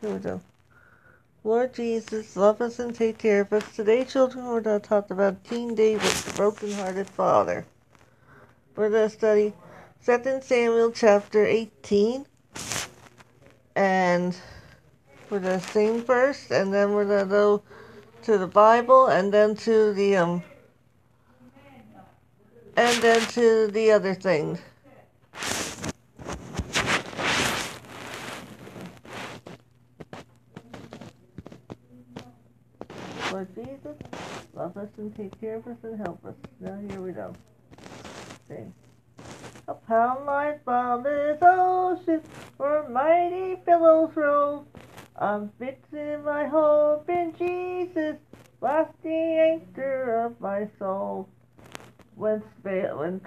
Here we go. Lord Jesus, love us and take care of us. Today, children, we're going to talk about King David's broken-hearted father. We're going to study 2 Samuel chapter 18. And we're going to sing first, and then we're going to go to the Bible, and then to the, other thing. Lord Jesus, love us and take care of us and help us. Now here we go. Okay. Upon my father's ocean were mighty billows rolled. I'm fixing my hope in Jesus, that's the anchor of my soul. When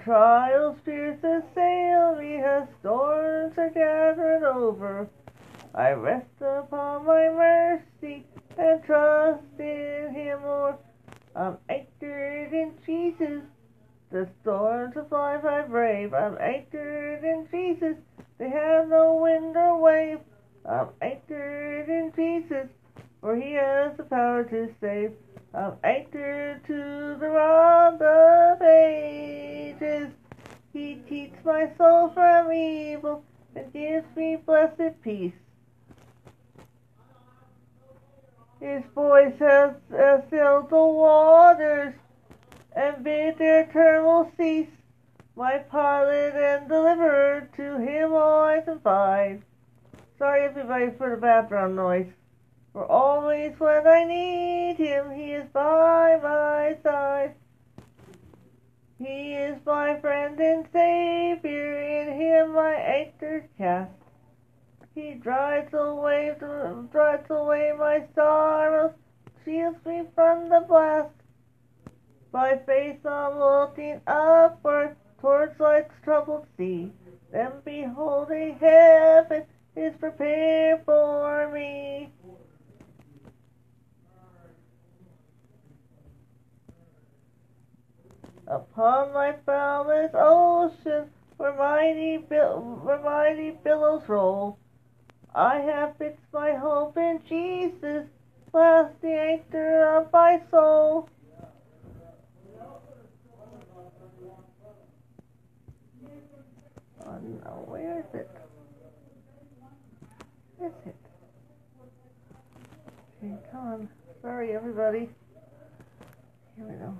trials fierce assail me, as storms are gathered over, I rest upon my mercy and trust in Him more. I'm anchored in Jesus, the storms of life I brave. I'm anchored in Jesus, they have no wind or wave. I'm anchored in Jesus, for He has the power to save. I'm anchored to the rock of ages. He keeps my soul from evil and gives me blessed peace. His voice has stilled the waters, and bid their turmoil cease. My pilot and deliverer, to Him I confide. Sorry, everybody, for the background noise. For always when I need Him, He is by my side. He is my friend and Savior, in Him my anchor cast. He drives away my sorrows, shields me from the blast. By faith I'm looking upward towards life's troubled sea. Then behold, a heaven is prepared for me. Upon my father's ocean, where mighty billows roll, I have fixed my hope in Jesus, that's the anchor of my soul. Oh no, where is it? Where is it? Okay, come on. Sorry, everybody. Here we go.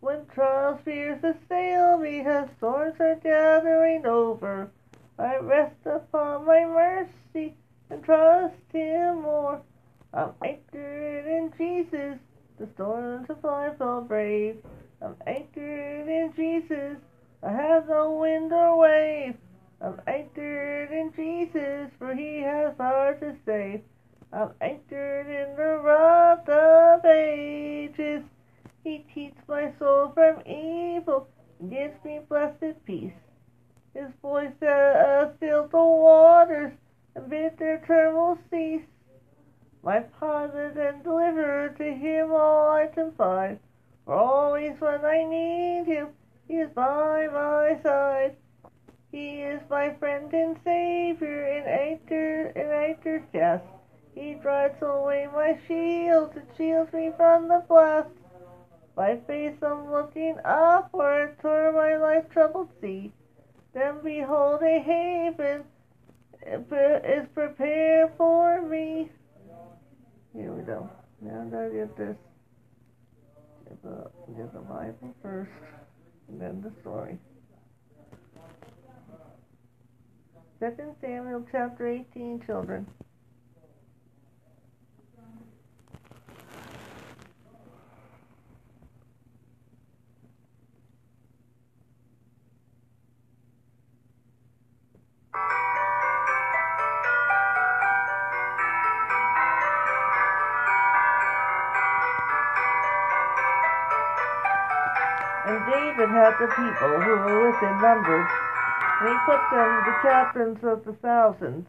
When trials fierce assail me, as storms are gathering over, I rest upon my mercy and trust Him more. I'm anchored in Jesus, the storms of life I'll brave. I'm anchored in Jesus, I have no wind or wave. I'm anchored in Jesus, for He has power to save. I'm anchored in the rock of ages. He keeps my soul from evil and gives me blessed peace. His voice stills the waters and bids their turmoil cease. My pilot and deliverer, to Him all I confide. For always when I need Him, He is by my side. He is my friend and Savior, in anchor cast. He drives away my shield and shields me from the blast. By faith I'm looking upward toward my life-troubled sea. Then behold, a haven is prepared for me. Here we go. Now I'm going to get this. Get the Bible first, and then the story. 2 Samuel chapter 18, children. David had the people who were with him numbered, and he put them, the captains of the thousands,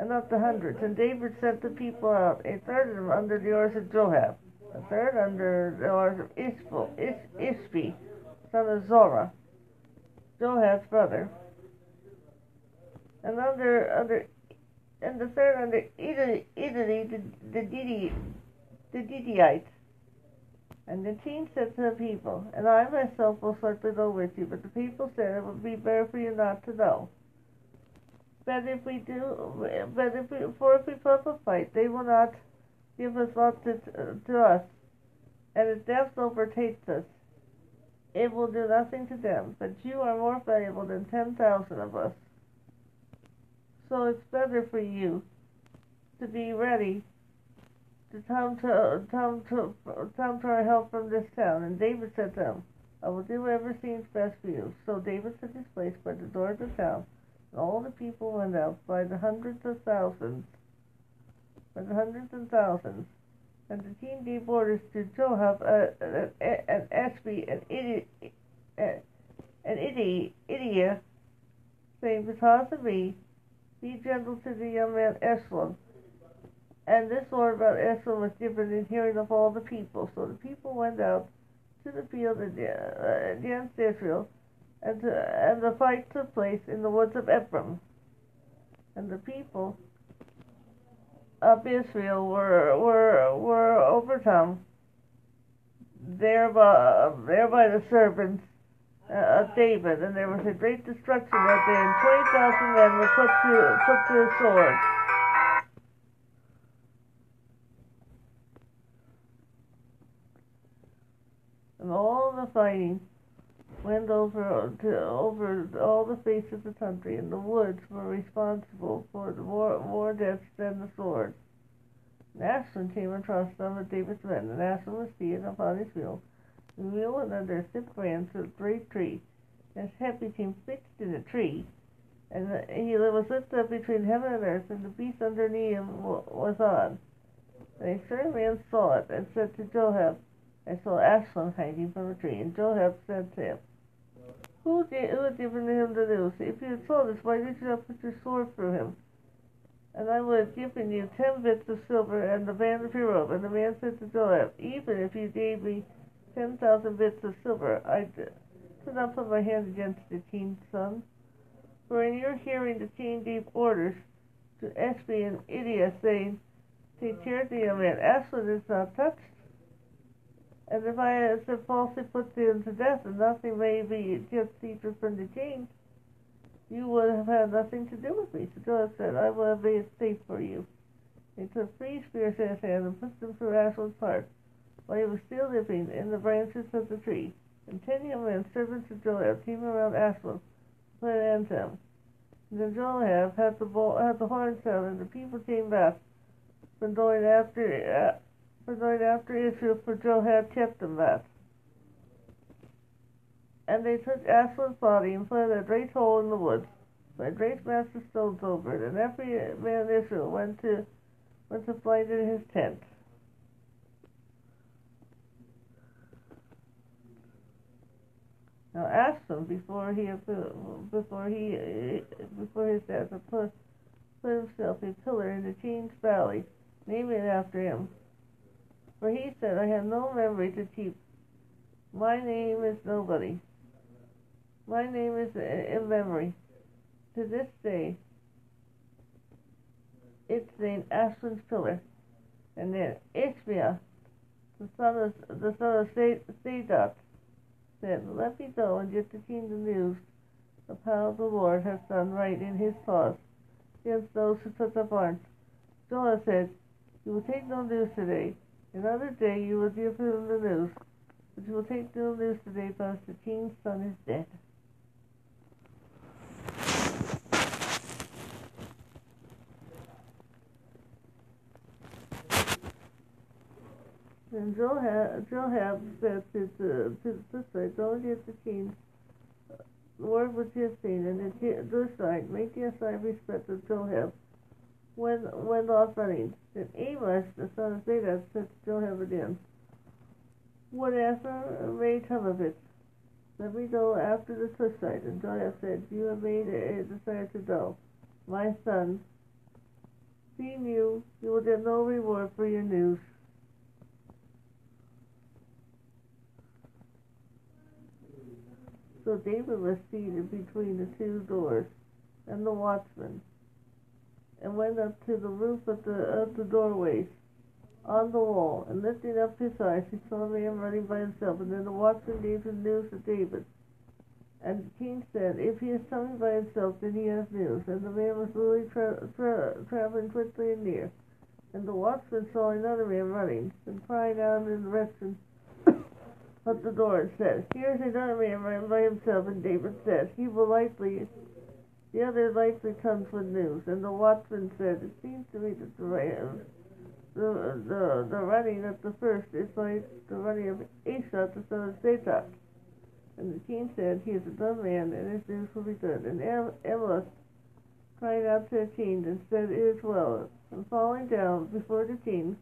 and not the hundreds. And David sent the people out, a third of them under the orders of Joab, a third under the orders of Ispi, son of Zorah, Joab's brother, and the third under the Didiites. And the king said to the people, "And I myself will certainly go with you." But the people said, "It would be better for you not to know. If we put up a fight, they will not give us up to us. And if death overtakes us, it will do nothing to them. But you are more valuable than 10,000 of us. So it's better for you to be ready to come to our help from this town." And David said to them, "I will do whatever seems best for you." So David took his place by the door of the town, and all the people went out by the hundreds and thousands. And the king gave orders to Joab and Espi and Idai, saying, "Because of me, be gentle to the young man Eshlum." And this order about Eshlum was given in hearing of all the people. So the people went out to the field against Israel, and the fight took place in the woods of Ephraim. And the people of Israel were overcome thereby the servants of David, and there was a great destruction that day, and 20,000 men were put to the sword. And all the fighting went over all the face of the country, and the woods were responsible for more deaths than the sword. And Absalom came across some of David's men, and Absalom was seated upon his wheel, and the wheel went under a thick branch of a great tree, and his head became fixed in a tree, and he was lifted up between heaven and earth, and the beast underneath him was on. And a certain man saw it, and said to Joab, "I saw Absalom hanging from a tree." And Joab said to him, Who had given him the news? If you had told us, why did you not put your sword through him? And I would have given you 10 bits of silver and the band of your robe. And the man said to Joab, "Even if you gave me 10,000 bits of silver, I could not put my hand against the king's son. For in your hearing the king gave orders to Espi and Idai, saying, 'Take care of the young man. Absalom is not touched. And if I have falsely put them to death, and nothing may be kept secret from the king, you would have had nothing to do with me.' So Joab said, 'I will have made it safe for you.' He took 3 spears in his hand and put them through Absalom's heart, while he was still living in the branches of the tree. And 10 young men, servants of Joab, came around Absalom to put an end to him. And then Joab had the horn sound, and the people came back from going after Israel, for Joab kept them back. And they took Absalom's body and put a great hole in the woods, by a great mass of stones over it, and every man in Israel went to find in his tent. Now Absalom, before his death, put himself a pillar in the king's valley, naming it after him. For he said, "I have no memory to keep. My name is nobody. My name is in memory." To this day, it's named Absalom's Pillar. And then Ishmael, the son of Zadok, said, "Let me go and get the king the news of how the Lord has done right in his cause against those who took up arms." Joab said, "You will take no news today. Another day you will give him the news, but you will take no news today, because the king's son is dead." Then Joab said to "Go and get the king the word which he has seen," and making a sign of respect to Joab, went off running. Then Amos, the son of Zadok, said to Joab again, "Whatever may come of it, let me go after the Cushite." And Joab said, "You have made a desire to go, my son, esteem you, you will get no reward for your news. So David was seated between the two doors and the watchman, and went up to the roof of the doorways on the wall, and lifting up his eyes, he saw a man running by himself. And then the watchman gave his news to David. And the king said, "If he is coming by himself, then he has news." And the man was really traveling quickly and near. And the watchman saw another man running, and crying out in the direction of the door, and said, "Here's another man running by himself." And David said, "The other likely comes with news." And the watchman said, "It seems to me that the running of the first is like the running of Esau, the son of Zadok." And the king said, "He is a dumb man, and his news will be good." And Amos cried out to the king and said, "It is well." And falling down before the king,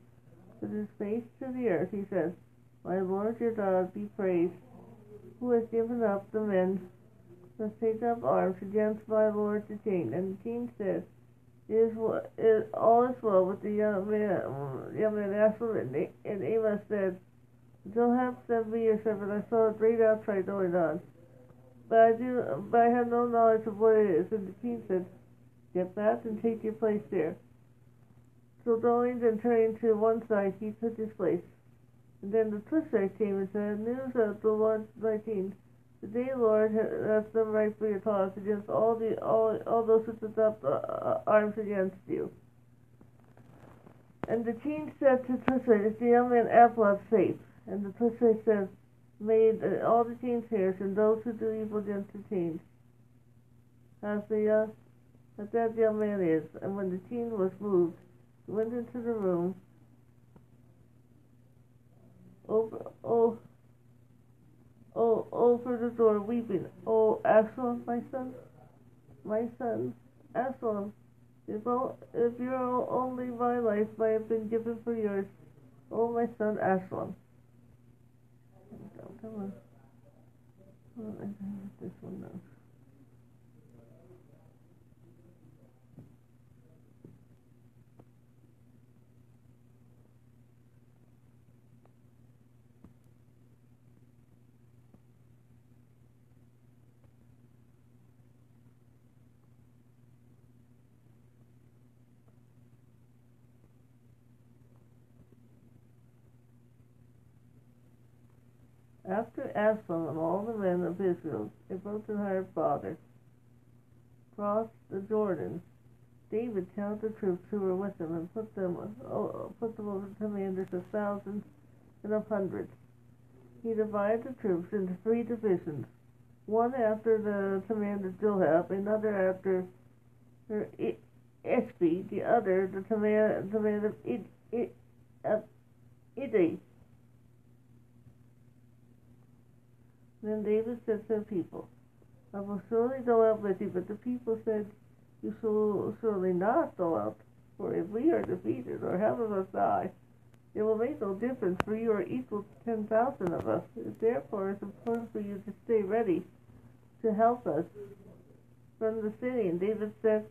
with his face to the earth, he said, "My Lord your God be praised, who has given up the men to take up arms against my lord the king." And the king said, "All is well with the young man, Absalom." And Amos said, "Joab sent me your servant. I saw a great outcry going on, but I have no knowledge of what it is." And the king said, "Get back and take your place there." So going and turning to one side, he took his place. And then the Cushite came and said, "News of the Lord my king. Today, Lord, hath done right for your cause against all those who took up arms against you." And the king said to Cushite, "Is the young man Absalom safe?" And the Cushite said, "May all the king's heirs and those who do evil against the king, as that young man is." And when the king was moved, he went into the room, over the door, weeping, "Oh, Absalom, my son, Absalom, if your only my life might have been given for yours, oh, my son, Absalom." Come on, this one now. After Absalom and all the men of Israel, Absalom her father, crossed the Jordan, David counted the troops who were with him and put them over the commanders of thousands and of hundreds. He divided the troops into 3 divisions, one after the commander Joab, another after Ispi, the other the command of Ittai. Then David said to the people, "I will surely go out with you." But the people said, "You shall surely not go out, for if we are defeated or half of us die, it will make no difference, for you are equal to 10,000 of us. It therefore is important for you to stay ready to help us from the city." And David said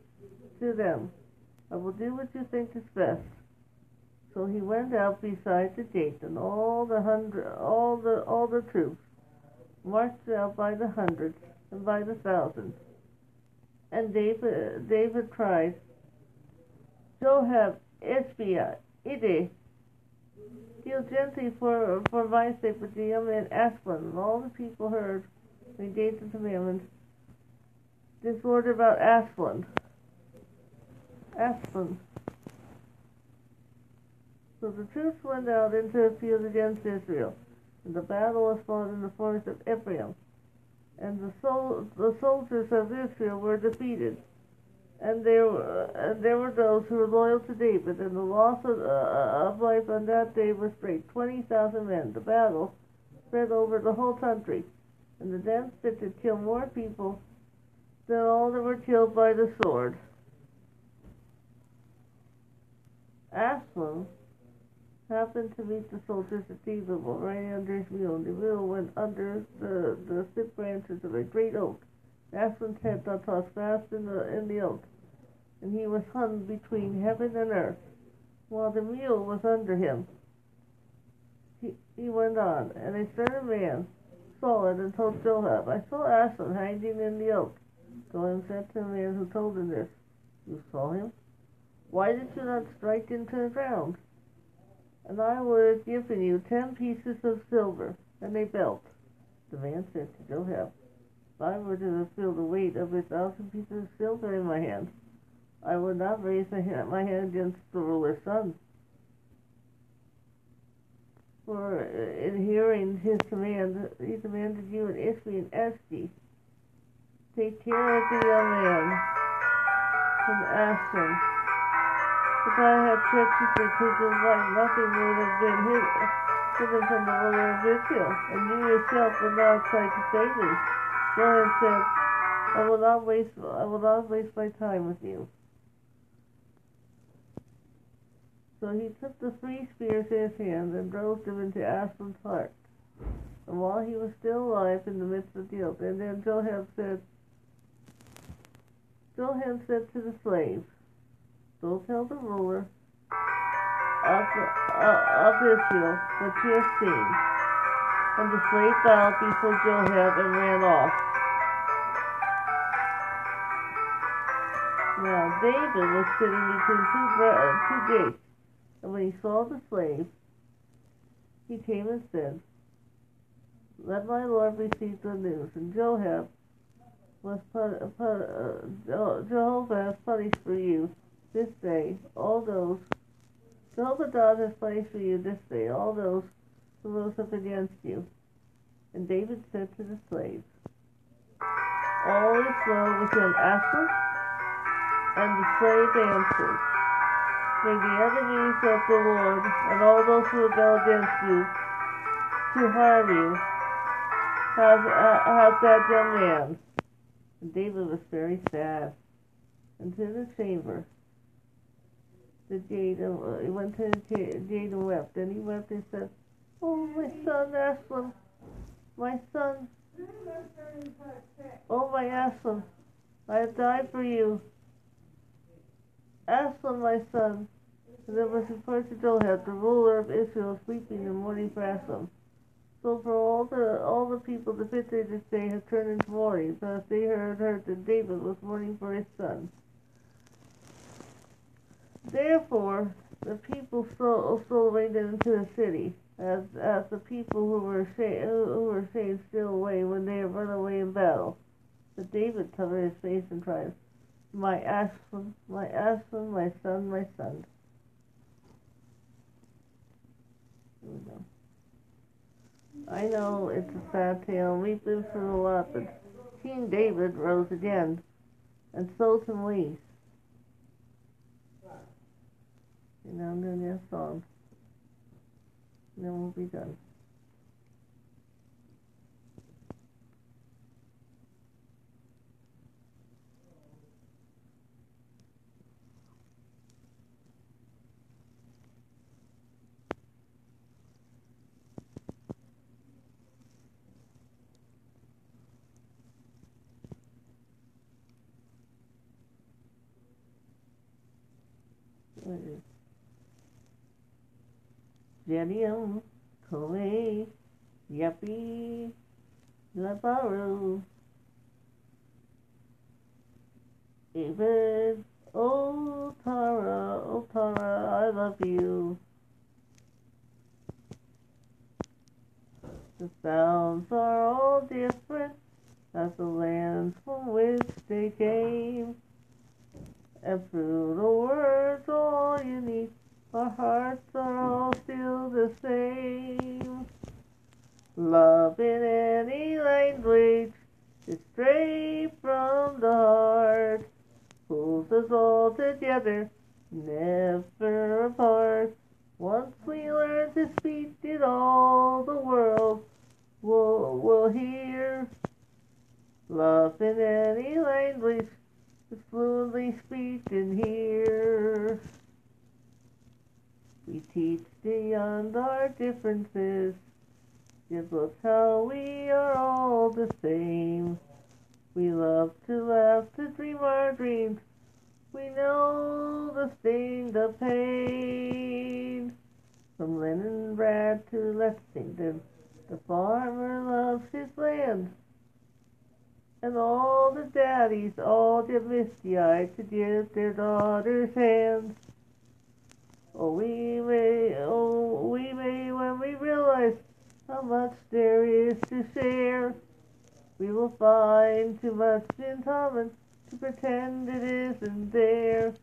to them, "I will do what you think is best." So he went out beside the gate, and all the troops marched out by the hundreds and by the thousands. And David cried, "Joab, Ispi, Idai, deal gently for my sake with the young man Absalom." And all the people heard and gave the commandment, this order about Absalom. So the troops went out into the field against Israel. And the battle was fought in the forest of Ephraim, and the soldiers of Israel were defeated, and there were those who were loyal to David, and the loss of life on that day was great, 20,000 men. The battle spread over the whole country, and the den fit to kill more people than all that were killed by the sword. Absalom happened to meet the soldiers at David riding under his mule, and the mule went under the thick branches of a great oak. Absalom's head got tossed fast in the oak. and he was hung between heaven and earth, while the mule was under him. He went on, and a certain man saw it and told Joab, "I saw Absalom hanging in the oak." Joab said to the man who told him this, "You saw him? Why did you not strike into the ground? And I would have given you 10 pieces of silver and a belt." The man said to Joab, "If I were to feel the weight of 1,000 pieces of silver in my hand, I would not raise my hand against the ruler's son." For in hearing his command, he demanded you and Ispi and Espi, take care of the young man, and asked him, "If I had treacherous and taken life, nothing would have been hidden from the ruler of Israel, and you yourself would not try to save me." Joab said, I will not waste my time with you. So he took the 3 spears in his hand and drove them into Absalom's heart, and while he was still alive in the midst of the oak. And then Joab said to the slave, "Go tell the ruler of Israel what you have seen." And the slave bowed before Joab and ran off. Now David was sitting between two gates, and when he saw the slave, he came and said, "Let my lord receive the news." And Joab was punished for you this day all those who rose up against you. And David said to the slaves, "All is well with young Absalom." And the slave answered, "May the enemies of the Lord and all those who rebel against you to harm you have that young man." And David was very sad, and to the chamber, he went to the jade and wept. Then he wept and said, "Oh, my son Absalom, my son, oh, my Absalom, I have died for you. Absalom, my son." And it was referred to Joab, the ruler of Israel, weeping and mourning for Absalom. So for all the people, the picture this day had turned into mourning, because they heard that David was mourning for his son. Therefore, the people stole away them into the city, as the people who were ashamed steal away when they have run away in battle. But David covered his face and cried, "My Absalom, my Absalom, my son, my son." Here we go. I know it's a sad tale, we've been through a lot, but King David rose again, and so can we. And now I'm going to do a song, and then we'll be done. Jedium, Koe, Yapi, Labaru, David, oh Tara, I love you. The sounds are all different as the lands from which they came, and through the words all unique, our hearts are all still the same. Love in any language is straight from the heart, pulls us all together, never apart. Once we learn to speak it, all the world will hear. Love in any language is fluently speak and hear. We teach beyond our differences, yet look how we are all the same. We love to laugh, to dream our dreams, We know the sting, the pain, from linen bread to Lexington. The farmer loves his land, and all the daddies, all the misty-eyed, to give their daughters hands. Oh, we may, when we realize how much there is to share, we will find too much in common to pretend it isn't there.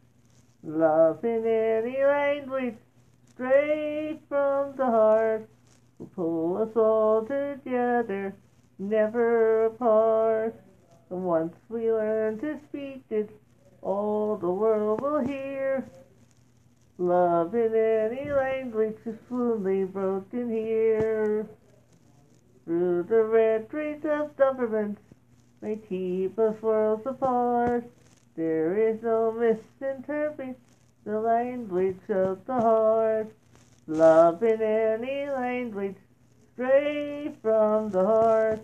Love in any language, straight from the heart, will pull us all together, never apart. And once we learn to speak it, all the world will hear. Love in any language is fluently broken here. Through the retreats of governments may keep us worlds apart. There is no misinterpreting the language of the heart. Love in any language, straight from the heart,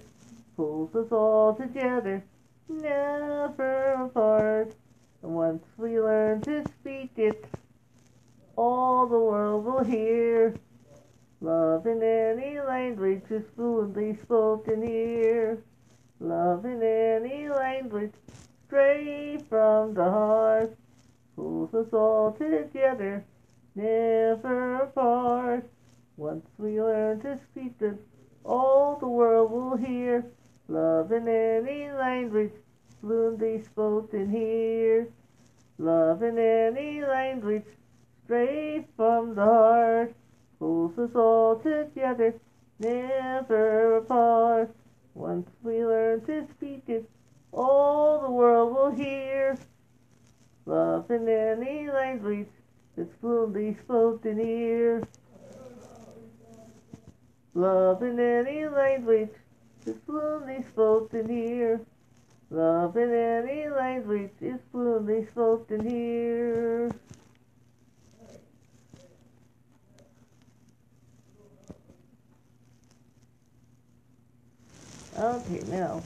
pulls us all together, never apart. And once we learn to speak it, all the world will hear. Love in any language is fluently spoken here. Love in any language, straight from the heart, pulls us all together, never apart. Once we learn to speak it, all the world will hear. Love in any language, fluently spoken here. Love in any language, straight from the heart, pulls us all together, never apart. Once we learn to speak it, all the world will hear. Love in any language, it's fluently spoken here. Love in any language, it's fluently spoken here. Love in any language, it's fluently spoken here. Okay, now.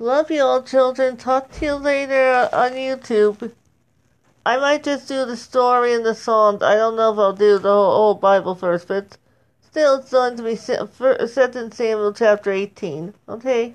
Love you all, children. Talk to you later on YouTube. I might just do the story and the song. I don't know if I'll do the whole Bible verse, but still, it's going to be 2 Samuel chapter 18. Okay?